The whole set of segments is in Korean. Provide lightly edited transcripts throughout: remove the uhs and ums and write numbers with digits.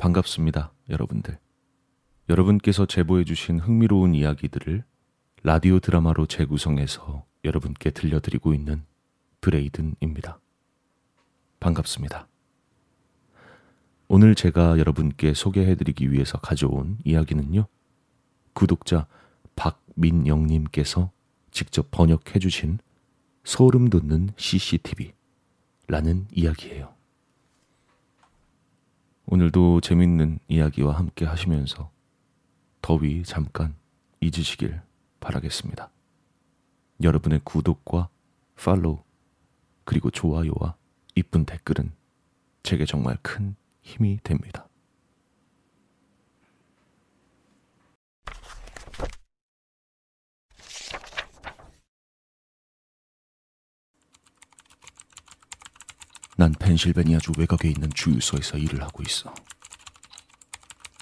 반갑습니다, 여러분들. 여러분께서 제보해 주신 흥미로운 이야기들을 라디오 드라마로 재구성해서 여러분께 들려드리고 있는 브레이든입니다. 반갑습니다. 오늘 제가 여러분께 소개해드리기 위해서 가져온 이야기는요, 구독자 박민영님께서 직접 번역해 주신 소름 돋는 CCTV라는 이야기예요. 오늘도 재밌는 이야기와 함께 하시면서 더위 잠깐 잊으시길 바라겠습니다. 여러분의 구독과 팔로우 그리고 좋아요와 이쁜 댓글은 제게 정말 큰 힘이 됩니다. 난 펜실베니아주 외곽에 있는 주유소에서 일을 하고 있어.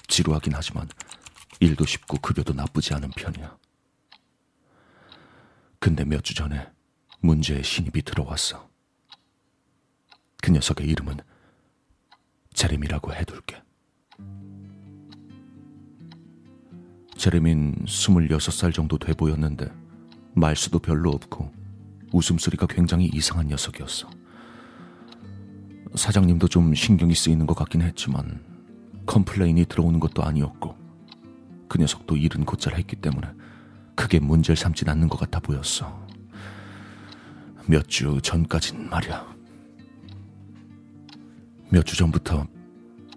지루하긴 하지만 일도 쉽고 급여도 나쁘지 않은 편이야. 근데 몇 주 전에 문제의 신입이 들어왔어. 그 녀석의 이름은 제레미라고 해둘게. 제레민 26살 정도 돼 보였는데 말수도 별로 없고 웃음소리가 굉장히 이상한 녀석이었어. 사장님도 좀 신경이 쓰이는 것 같긴 했지만 컴플레인이 들어오는 것도 아니었고 그 녀석도 일은 곧잘 했기 때문에 크게 문제를 삼진 않는 것 같아 보였어. 몇 주 전까진 말이야. 몇 주 전부터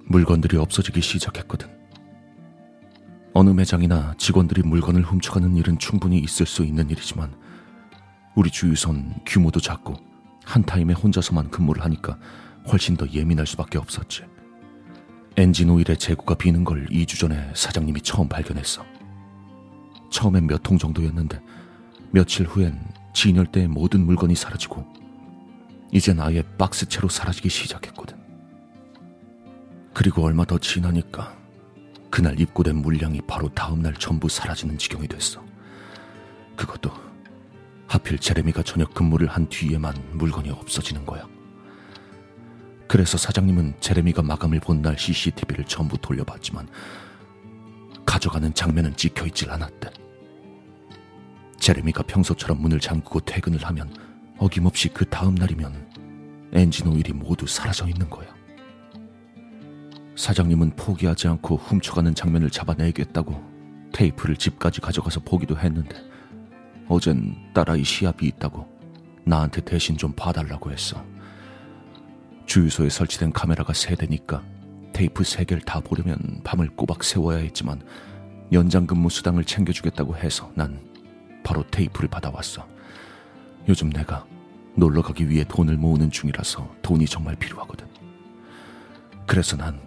물건들이 없어지기 시작했거든. 어느 매장이나 직원들이 물건을 훔쳐가는 일은 충분히 있을 수 있는 일이지만 우리 주유소는 규모도 작고 한 타임에 혼자서만 근무를 하니까 훨씬 더 예민할 수밖에 없었지. 엔진 오일의 재고가 비는 걸 2주 전에 사장님이 처음 발견했어. 처음엔 몇 통 정도였는데 며칠 후엔 진열대의 모든 물건이 사라지고 이젠 아예 박스채로 사라지기 시작했거든. 그리고 얼마 더 지나니까 그날 입고된 물량이 바로 다음날 전부 사라지는 지경이 됐어. 그것도 하필 제레미가 저녁 근무를 한 뒤에만 물건이 없어지는 거야. 그래서 사장님은 제레미가 마감을 본 날 CCTV를 전부 돌려봤지만 가져가는 장면은 찍혀있질 않았대. 제레미가 평소처럼 문을 잠그고 퇴근을 하면 어김없이 그 다음 날이면 엔진 오일이 모두 사라져 있는 거야. 사장님은 포기하지 않고 훔쳐가는 장면을 잡아내겠다고 테이프를 집까지 가져가서 보기도 했는데 어젠 딸아이 시합이 있다고 나한테 대신 좀 봐달라고 했어. 주유소에 설치된 카메라가 3대니까 테이프 3개를 다 보려면 밤을 꼬박 세워야 했지만 연장 근무 수당을 챙겨주겠다고 해서 난 바로 테이프를 받아왔어. 요즘 내가 놀러가기 위해 돈을 모으는 중이라서 돈이 정말 필요하거든. 그래서 난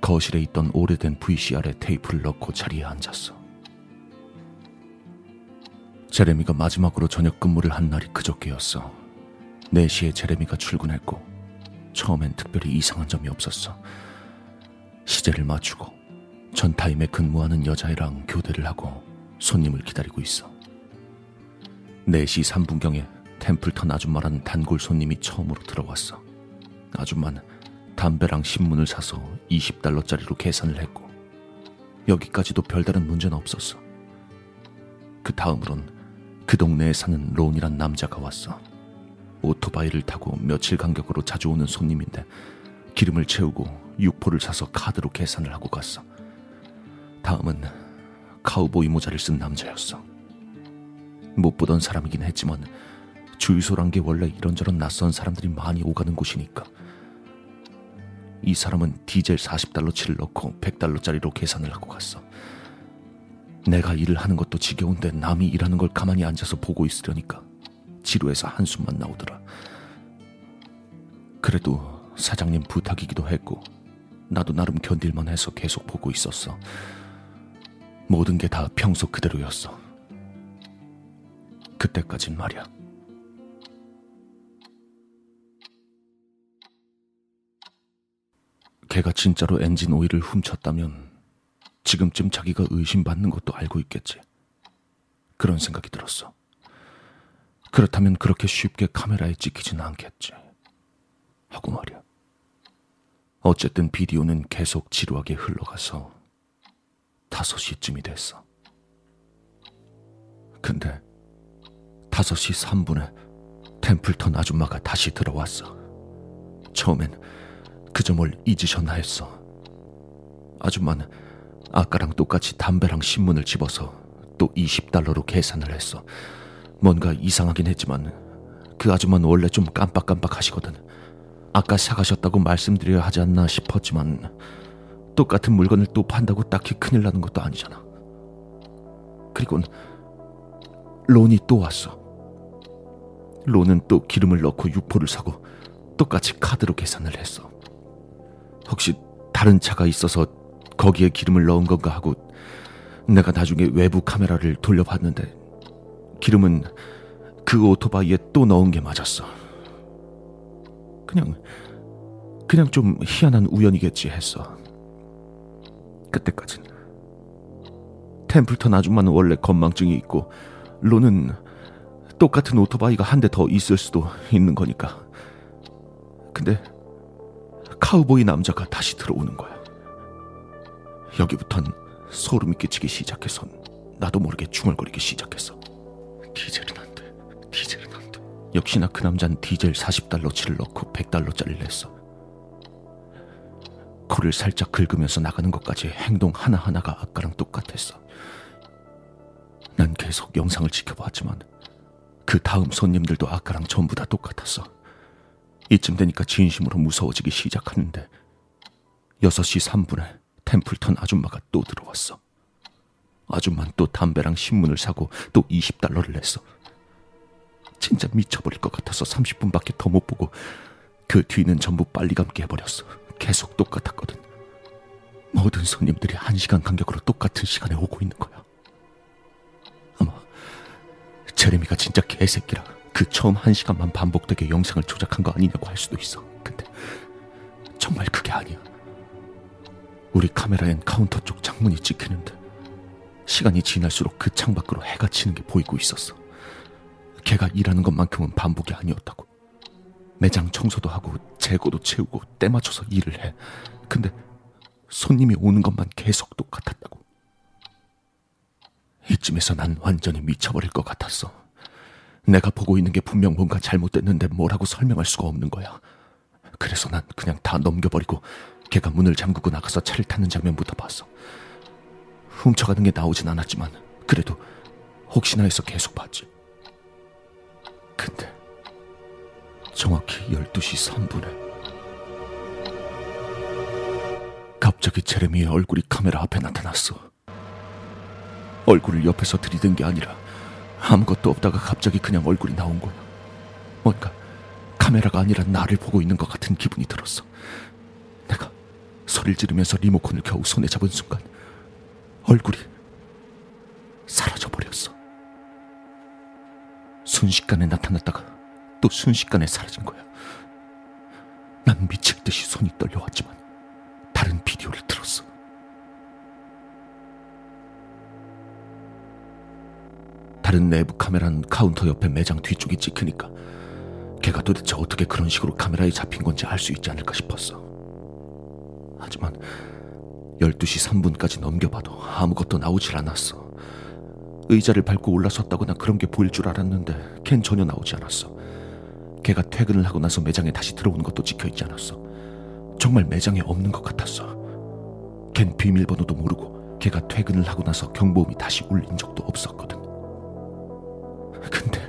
거실에 있던 오래된 VCR에 테이프를 넣고 자리에 앉았어. 제레미가 마지막으로 저녁 근무를 한 날이 그저께였어. 4시에 제레미가 출근했고 처음엔 특별히 이상한 점이 없었어. 시제를 맞추고 전타임에 근무하는 여자애랑 교대를 하고 손님을 기다리고 있어. 4시 3분경에 템플턴 아줌마라는 단골 손님이 처음으로 들어왔어. 아줌마는 담배랑 신문을 사서 $20짜리로 계산을 했고 여기까지도 별다른 문제는 없었어. 그 다음으론 그 동네에 사는 론이란 남자가 왔어. 오토바이를 타고 며칠 간격으로 자주 오는 손님인데 기름을 채우고 육포를 사서 카드로 계산을 하고 갔어. 다음은 카우보이 모자를 쓴 남자였어. 못 보던 사람이긴 했지만 주유소란 게 원래 이런저런 낯선 사람들이 많이 오가는 곳이니까. 이 사람은 디젤 $40치를 넣고 $100짜리로 계산을 하고 갔어. 내가 일을 하는 것도 지겨운데 남이 일하는 걸 가만히 앉아서 보고 있으려니까 지루해서 한숨만 나오더라. 그래도 사장님 부탁이기도 했고 나도 나름 견딜만 해서 계속 보고 있었어. 모든 게 다 평소 그대로였어. 그때까진 말이야. 걔가 진짜로 엔진 오일을 훔쳤다면 지금쯤 자기가 의심받는 것도 알고 있겠지. 그런 생각이 들었어. 그렇다면 그렇게 쉽게 카메라에 찍히진 않겠지 하고 말이야. 어쨌든 비디오는 계속 지루하게 흘러가서 5시쯤이 됐어. 근데 5시 3분에 템플턴 아줌마가 다시 들어왔어. 처음엔 그 점을 잊으셨나 했어. 아줌마는 아까랑 똑같이 담배랑 신문을 집어서 또 $20로 계산을 했어. 뭔가 이상하긴 했지만 그 아줌마는 원래 좀 깜빡깜빡 하시거든. 아까 사가셨다고 말씀드려야 하지 않나 싶었지만 똑같은 물건을 또 판다고 딱히 큰일 나는 것도 아니잖아. 그리곤 론이 또 왔어. 론은 또 기름을 넣고 육포를 사고 똑같이 카드로 계산을 했어. 혹시 다른 차가 있어서 거기에 기름을 넣은 건가 하고 내가 나중에 외부 카메라를 돌려봤는데 기름은 그 오토바이에 또 넣은 게 맞았어. 그냥 좀 희한한 우연이겠지 했어. 그때까진. 템플턴 아줌마는 원래 건망증이 있고 론은 똑같은 오토바이가 한 대 더 있을 수도 있는 거니까. 근데 카우보이 남자가 다시 들어오는 거야. 여기부턴 소름이 끼치기 시작해서 나도 모르게 중얼거리기 시작했어. 디젤은 안 돼. 디젤은 안 돼. 역시나 그 남자는 디젤 $40치를 넣고 $100짜리를 냈어. 코를 살짝 긁으면서 나가는 것까지 행동 하나하나가 아까랑 똑같았어. 난 계속 영상을 지켜봤지만 그 다음 손님들도 아까랑 전부 다 똑같았어. 이쯤 되니까 진심으로 무서워지기 시작하는데 6시 3분에 템플턴 아줌마가 또 들어왔어. 아줌마는 또 담배랑 신문을 사고 또 $20를 냈어. 진짜 미쳐버릴 것 같아서 30분밖에 더 못 보고 그 뒤는 전부 빨리 감기 해버렸어. 계속 똑같았거든. 모든 손님들이 1시간 간격으로 똑같은 시간에 오고 있는 거야. 아마 제레미가 진짜 개새끼라 그 처음 1시간만 반복되게 영상을 조작한 거 아니냐고 할 수도 있어. 근데 정말 그게 아니야. 우리 카메라엔 카운터 쪽 창문이 찍히는데 시간이 지날수록 그 창밖으로 해가 치는 게 보이고 있었어. 걔가 일하는 것만큼은 반복이 아니었다고. 매장 청소도 하고 재고도 채우고 때 맞춰서 일을 해. 근데 손님이 오는 것만 계속 똑같았다고. 이쯤에서 난 완전히 미쳐버릴 것 같았어. 내가 보고 있는 게 분명 뭔가 잘못됐는데 뭐라고 설명할 수가 없는 거야. 그래서 난 그냥 다 넘겨버리고 걔가 문을 잠그고 나가서 차를 타는 장면부터 봤어. 훔쳐가는 게 나오진 않았지만 그래도 혹시나 해서 계속 봤지. 근데 정확히 12시 3분에 갑자기 제레미의 얼굴이 카메라 앞에 나타났어. 얼굴을 옆에서 들이댄 게 아니라 아무것도 없다가 갑자기 그냥 얼굴이 나온 거야. 뭔가 카메라가 아니라 나를 보고 있는 것 같은 기분이 들었어. 내가 소리를 지르면서 리모컨을 겨우 손에 잡은 순간 얼굴이 사라져버렸어. 순식간에 나타났다가 또 순식간에 사라진 거야. 난 미칠 듯이 손이 떨려왔지만 다른 비디오를 틀었어. 다른 내부 카메라는 카운터 옆에 매장 뒤쪽이 찍히니까 걔가 도대체 어떻게 그런 식으로 카메라에 잡힌 건지 알 수 있지 않을까 싶었어. 하지만 12시 3분까지 넘겨봐도 아무것도 나오질 않았어. 의자를 밟고 올라섰다거나 그런 게 보일 줄 알았는데 걘 전혀 나오지 않았어. 걔가 퇴근을 하고 나서 매장에 다시 들어오는 것도 찍혀있지 않았어. 정말 매장에 없는 것 같았어. 걘 비밀번호도 모르고 걔가 퇴근을 하고 나서 경보음이 다시 울린 적도 없었거든. 근데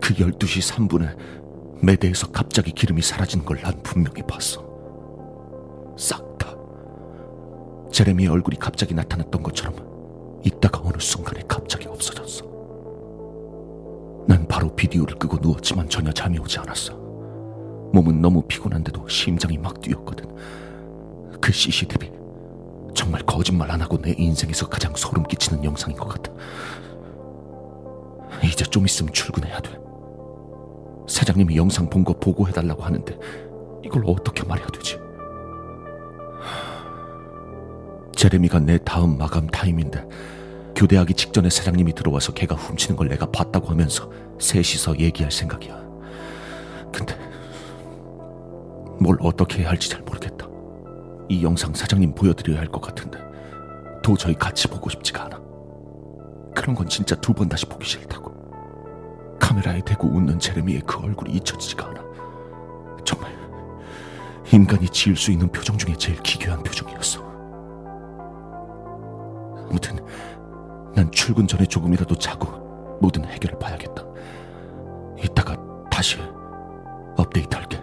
그 12시 3분에 매대에서 갑자기 기름이 사라지는 걸 난 분명히 봤어. 싹 다. 제레미의 얼굴이 갑자기 나타났던 것처럼 있다가 어느 순간에 갑자기 없어졌어. 난 바로 비디오를 끄고 누웠지만 전혀 잠이 오지 않았어. 몸은 너무 피곤한데도 심장이 막 뛰었거든. 그 CCTV 정말 거짓말 안 하고 내 인생에서 가장 소름 끼치는 영상인 것 같아. 이제 좀 있으면 출근해야 돼. 사장님이 영상 본 거 보고해달라고 하는데 이걸 어떻게 말해야 되지? 제레미가 내 다음 마감 타임인데 교대하기 직전에 사장님이 들어와서 걔가 훔치는 걸 내가 봤다고 하면서 셋이서 얘기할 생각이야. 근데 뭘 어떻게 해야 할지 잘 모르겠다. 이 영상 사장님 보여드려야 할 것 같은데 도저히 같이 보고 싶지가 않아. 그런 건 진짜 두 번 다시 보기 싫다고. 카메라에 대고 웃는 제레미의 그 얼굴이 잊혀지지가 않아. 정말 인간이 지을 수 있는 표정 중에 제일 기괴한 표정이었어. 아무튼 난 출근 전에 조금이라도 자고 모든 해결을 봐야겠다. 이따가 다시 업데이트할게.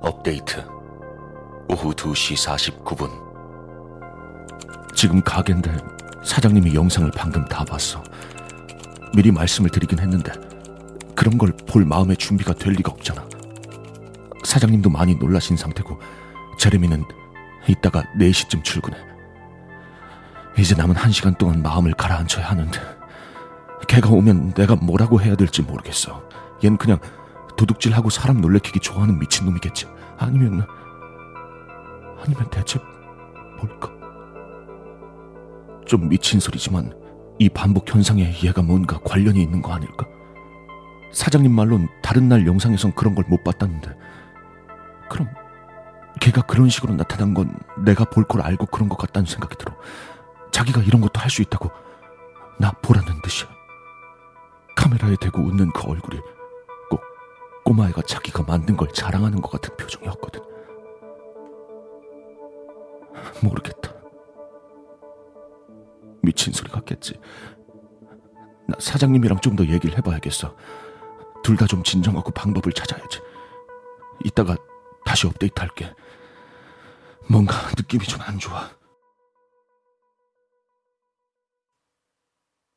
업데이트 오후 2시 49분. 지금 가게인데 사장님이 영상을 방금 다 봤어. 미리 말씀을 드리긴 했는데 그런 걸 볼 마음의 준비가 될 리가 없잖아. 사장님도 많이 놀라신 상태고 제레미는 이따가 4시쯤 출근해. 이제 남은 1시간 동안 마음을 가라앉혀야 하는데 걔가 오면 내가 뭐라고 해야 될지 모르겠어. 얜 그냥 도둑질하고 사람 놀래키기 좋아하는 미친놈이겠지. 아니면 대체 뭘까? 좀 미친 소리지만 이 반복 현상에 얘가 뭔가 관련이 있는 거 아닐까? 사장님 말론 다른 날 영상에선 그런 걸 못 봤다는데 그럼 걔가 그런 식으로 나타난 건 내가 볼 걸 알고 그런 것 같다는 생각이 들어. 자기가 이런 것도 할 수 있다고 나 보라는 듯이. 카메라에 대고 웃는 그 얼굴이 꼭 꼬마애가 자기가 만든 걸 자랑하는 것 같은 표정이었거든. 모르겠다. 미친 소리 같겠지. 나 사장님이랑 좀 더 얘기를 해봐야겠어. 둘 다 좀 진정하고 방법을 찾아야지. 이따가 다시 업데이트 할게. 뭔가 느낌이 좀 안 좋아.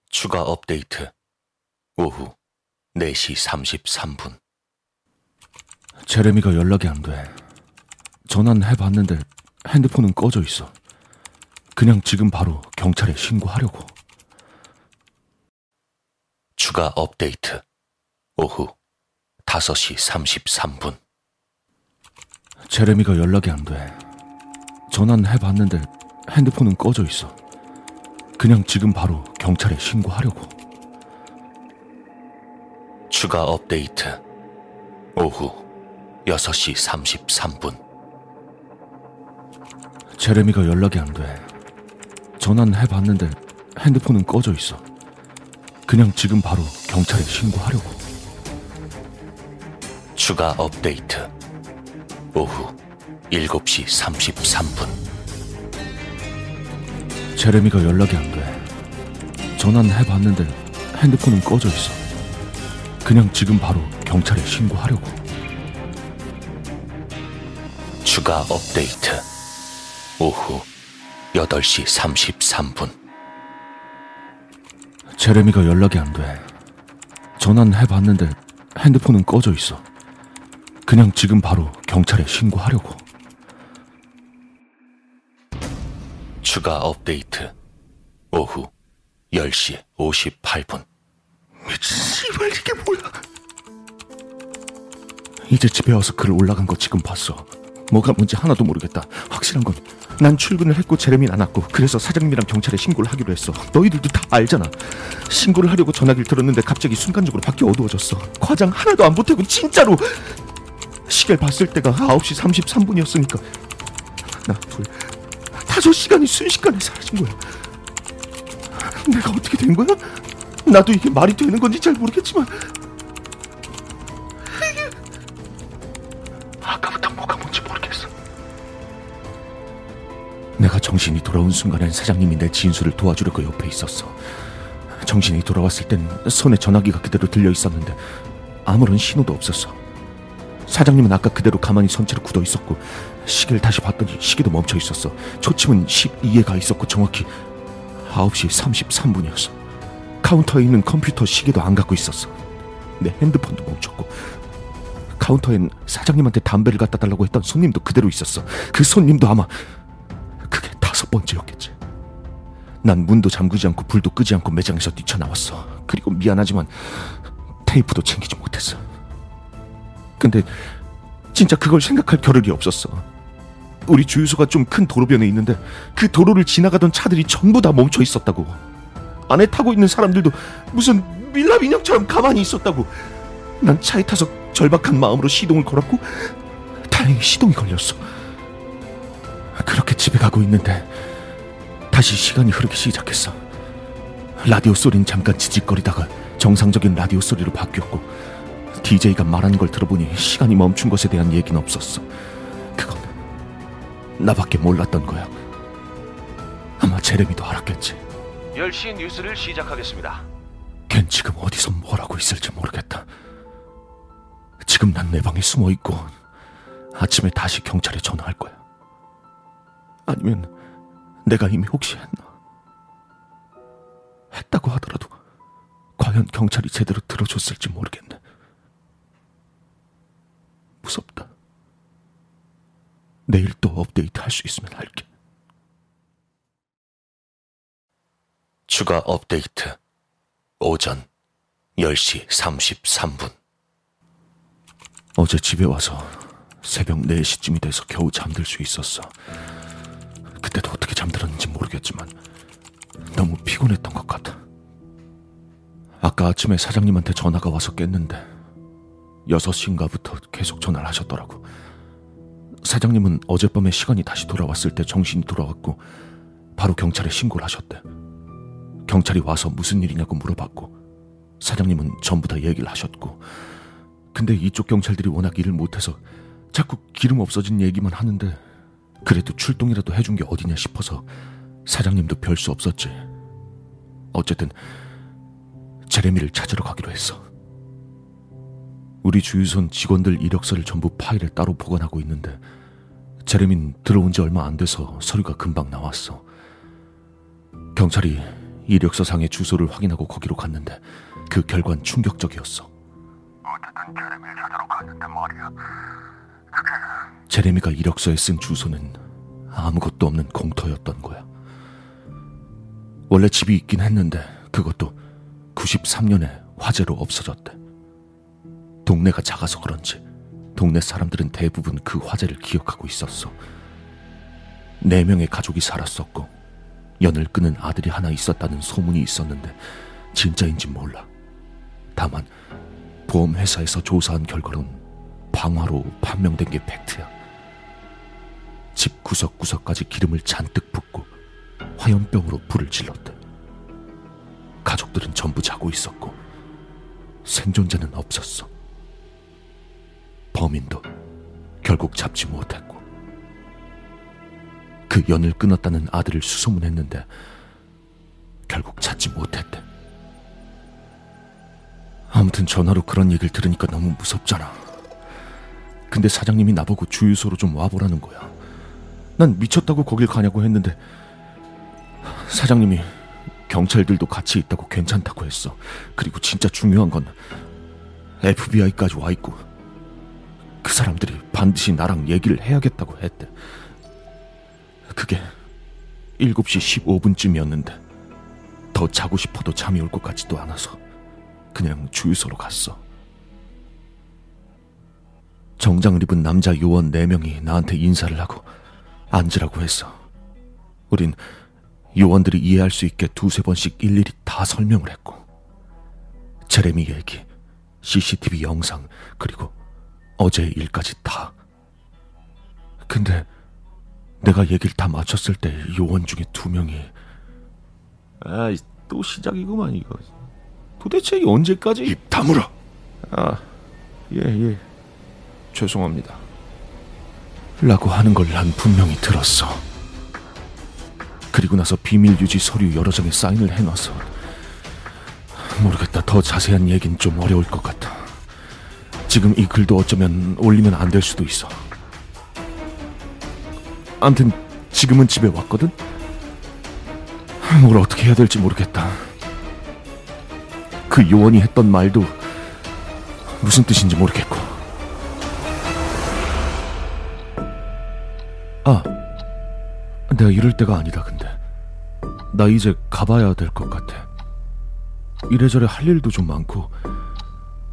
추가 업데이트 오후 4시 33분. 제레미가 연락이 안 돼. 전화는 해봤는데 핸드폰은 꺼져 있어. 그냥 지금 바로 경찰에 신고하려고. 추가 업데이트 오후 5시 33분. 제레미가 연락이 안 돼. 전화는 해봤는데 핸드폰은 꺼져 있어. 그냥 지금 바로 경찰에 신고하려고. 추가 업데이트 오후 6시 33분. 제레미가 연락이 안 돼. 전화는 해봤는데 핸드폰은 꺼져 있어. 그냥 지금 바로 경찰에 신고하려고. 추가 업데이트 오후 7시 33분. 제레미가 연락이 안 돼. 전화는 해봤는데 핸드폰은 꺼져 있어. 그냥 지금 바로 경찰에 신고하려고. 추가 업데이트 오후 8시 33분. 제레미가 연락이 안 돼. 전화는 해봤는데 핸드폰은 꺼져 있어. 그냥 지금 바로 경찰에 신고하려고. 추가 업데이트 오후 10시 58분. 미친 씨발 이게 뭐야. 이제 집에 와서 글 올라간 거 지금 봤어. 뭐가 뭔지 하나도 모르겠다. 확실한 건 난 출근을 했고 제레미는 안 왔고 그래서 사장님이랑 경찰에 신고를 하기로 했어. 너희들도 다 알잖아. 신고를 하려고 전화기를 들었는데 갑자기 순간적으로 밖이 어두워졌어. 과장 하나도 안 보태고 진짜로. 시계를 봤을 때가 9시 33분이었으니까 하나, 둘, 5시간이 순식간에 사라진 거야. 내가 어떻게 된 거야? 나도 이게 말이 되는 건지 잘 모르겠지만 이게 아까부터 뭐가 뭔지 모르겠어. 내가 정신이 돌아온 순간엔 사장님이 내 진술을 도와주려고 옆에 있었어. 정신이 돌아왔을 땐 손에 전화기가 그대로 들려 있었는데 아무런 신호도 없었어. 사장님은 아까 그대로 가만히 선 채로 굳어있었고 시계를 다시 봤더니 시계도 멈춰있었어. 초침은 12에 가있었고 정확히 9시 33분이었어. 카운터에 있는 컴퓨터 시계도 안 갖고 있었어. 내 핸드폰도 멈췄고 카운터엔 사장님한테 담배를 갖다 달라고 했던 손님도 그대로 있었어. 그 손님도 아마 그게 5번째였겠지. 난 문도 잠그지 않고 불도 끄지 않고 매장에서 뛰쳐나왔어. 그리고 미안하지만 테이프도 챙기지 못했어. 근데 진짜 그걸 생각할 겨를이 없었어. 우리 주유소가 좀 큰 도로변에 있는데 그 도로를 지나가던 차들이 전부 다 멈춰 있었다고. 안에 타고 있는 사람들도 무슨 밀랍 인형처럼 가만히 있었다고. 난 차에 타서 절박한 마음으로 시동을 걸었고 다행히 시동이 걸렸어. 그렇게 집에 가고 있는데 다시 시간이 흐르기 시작했어. 라디오 소리는 잠깐 지직거리다가 정상적인 라디오 소리로 바뀌었고, DJ가 말하는 걸 들어보니 시간이 멈춘 것에 대한 얘기는 없었어. 그건 나밖에 몰랐던 거야. 아마 제레미도 알았겠지. 10시 뉴스를 시작하겠습니다. 걘 지금 어디서 뭘 하고 있을지 모르겠다. 지금 난 내 방에 숨어있고 아침에 다시 경찰에 전화할 거야. 아니면 내가 이미 혹시 했나? 했다고 하더라도 과연 경찰이 제대로 들어줬을지 모르겠네. 무섭다. 내일 또 업데이트 할 수 있으면 할게. 추가 업데이트. 오전 10시 33분. 어제 집에 와서 새벽 4시쯤이 돼서 겨우 잠들 수 있었어. 그때도 어떻게 잠들었는지 모르겠지만 너무 피곤했던 것 같아. 아까 아침에 사장님한테 전화가 와서 깼는데 6시인가부터 계속 전화를 하셨더라고. 사장님은 어젯밤에 시간이 다시 돌아왔을 때 정신이 돌아왔고 바로 경찰에 신고를 하셨대. 경찰이 와서 무슨 일이냐고 물어봤고 사장님은 전부 다 얘기를 하셨고, 근데 이쪽 경찰들이 워낙 일을 못해서 자꾸 기름 없어진 얘기만 하는데 그래도 출동이라도 해준 게 어디냐 싶어서 사장님도 별 수 없었지. 어쨌든 제레미를 찾으러 가기로 했어. 우리 주유소는 직원들 이력서를 전부 파일에 따로 보관하고 있는데 제레미는 들어온 지 얼마 안 돼서 서류가 금방 나왔어. 경찰이 이력서상의 주소를 확인하고 거기로 갔는데 그 결과는 충격적이었어. 어쨌든 제레미를 찾으러 갔는데 말이야. 제레미가 이력서에 쓴 주소는 아무것도 없는 공터였던 거야. 원래 집이 있긴 했는데 그것도 93년에 화재로 없어졌대. 동네가 작아서 그런지 동네 사람들은 대부분 그 화재를 기억하고 있었어. 4명의 가족이 살았었고 연을 끄는 아들이 하나 있었다는 소문이 있었는데 진짜인지 몰라. 다만 보험회사에서 조사한 결과로는 방화로 판명된 게 팩트야. 집 구석구석까지 기름을 잔뜩 붓고 화염병으로 불을 질렀대. 가족들은 전부 자고 있었고 생존자는 없었어. 범인도 결국 잡지 못했고. 그 연을 끊었다는 아들을 수소문했는데 결국 찾지 못했대. 아무튼 전화로 그런 얘기를 들으니까 너무 무섭잖아. 근데 사장님이 나보고 주유소로 좀 와보라는 거야. 난 미쳤다고 거길 가냐고 했는데 사장님이 경찰들도 같이 있다고 괜찮다고 했어. 그리고 진짜 중요한 건 FBI까지 와있고 그 사람들이 반드시 나랑 얘기를 해야겠다고 했대. 그게 7시 15분쯤이었는데 더 자고 싶어도 잠이 올 것 같지도 않아서 그냥 주유소로 갔어. 정장을 입은 남자 요원 4명이 나한테 인사를 하고 앉으라고 했어. 우린 요원들이 이해할 수 있게 2-3번씩 일일이 다 설명을 했고, 제레미 얘기, CCTV 영상, 그리고 어제의 일까지 다. 근데 내가 얘기를 다 마쳤을 때 요원 중에 2명이 아이, 또 시작이구만 이거. 도대체 언제까지? 입 다물어! 아, 예. 죄송합니다. 라고 하는 걸 난 분명히 들었어. 그리고 나서 비밀 유지 서류 여러 장에 사인을 해놔서 모르겠다. 더 자세한 얘기는 좀 어려울 것 같아. 지금 이 글도 어쩌면 올리면 안 될 수도 있어. 암튼 지금은 집에 왔거든? 뭘 어떻게 해야 될지 모르겠다. 그 요원이 했던 말도 무슨 뜻인지 모르겠고. 아, 내가 이럴 때가 아니다. 근데 나 이제 가봐야 될 것 같아. 이래저래 할 일도 좀 많고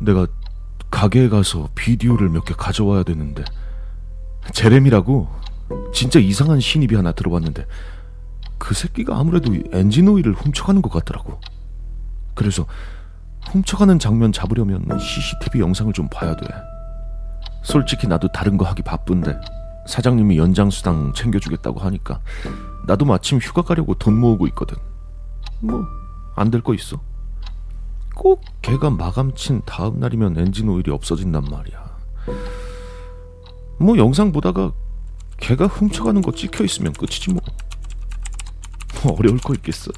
내가 가게에 가서 비디오를 몇 개 가져와야 되는데, 제레미라고 진짜 이상한 신입이 하나 들어왔는데 그 새끼가 아무래도 엔진 오일을 훔쳐가는 것 같더라고. 그래서 훔쳐가는 장면 잡으려면 CCTV 영상을 좀 봐야 돼. 솔직히 나도 다른 거 하기 바쁜데 사장님이 연장수당 챙겨주겠다고 하니까 나도 마침 휴가 가려고 돈 모으고 있거든. 뭐 안 될 거 있어? 꼭 걔가 마감친 다음 날이면 엔진 오일이 없어진단 말이야. 뭐 영상 보다가 걔가 훔쳐가는 거 찍혀있으면 끝이지 뭐. 어려울 거 있겠어.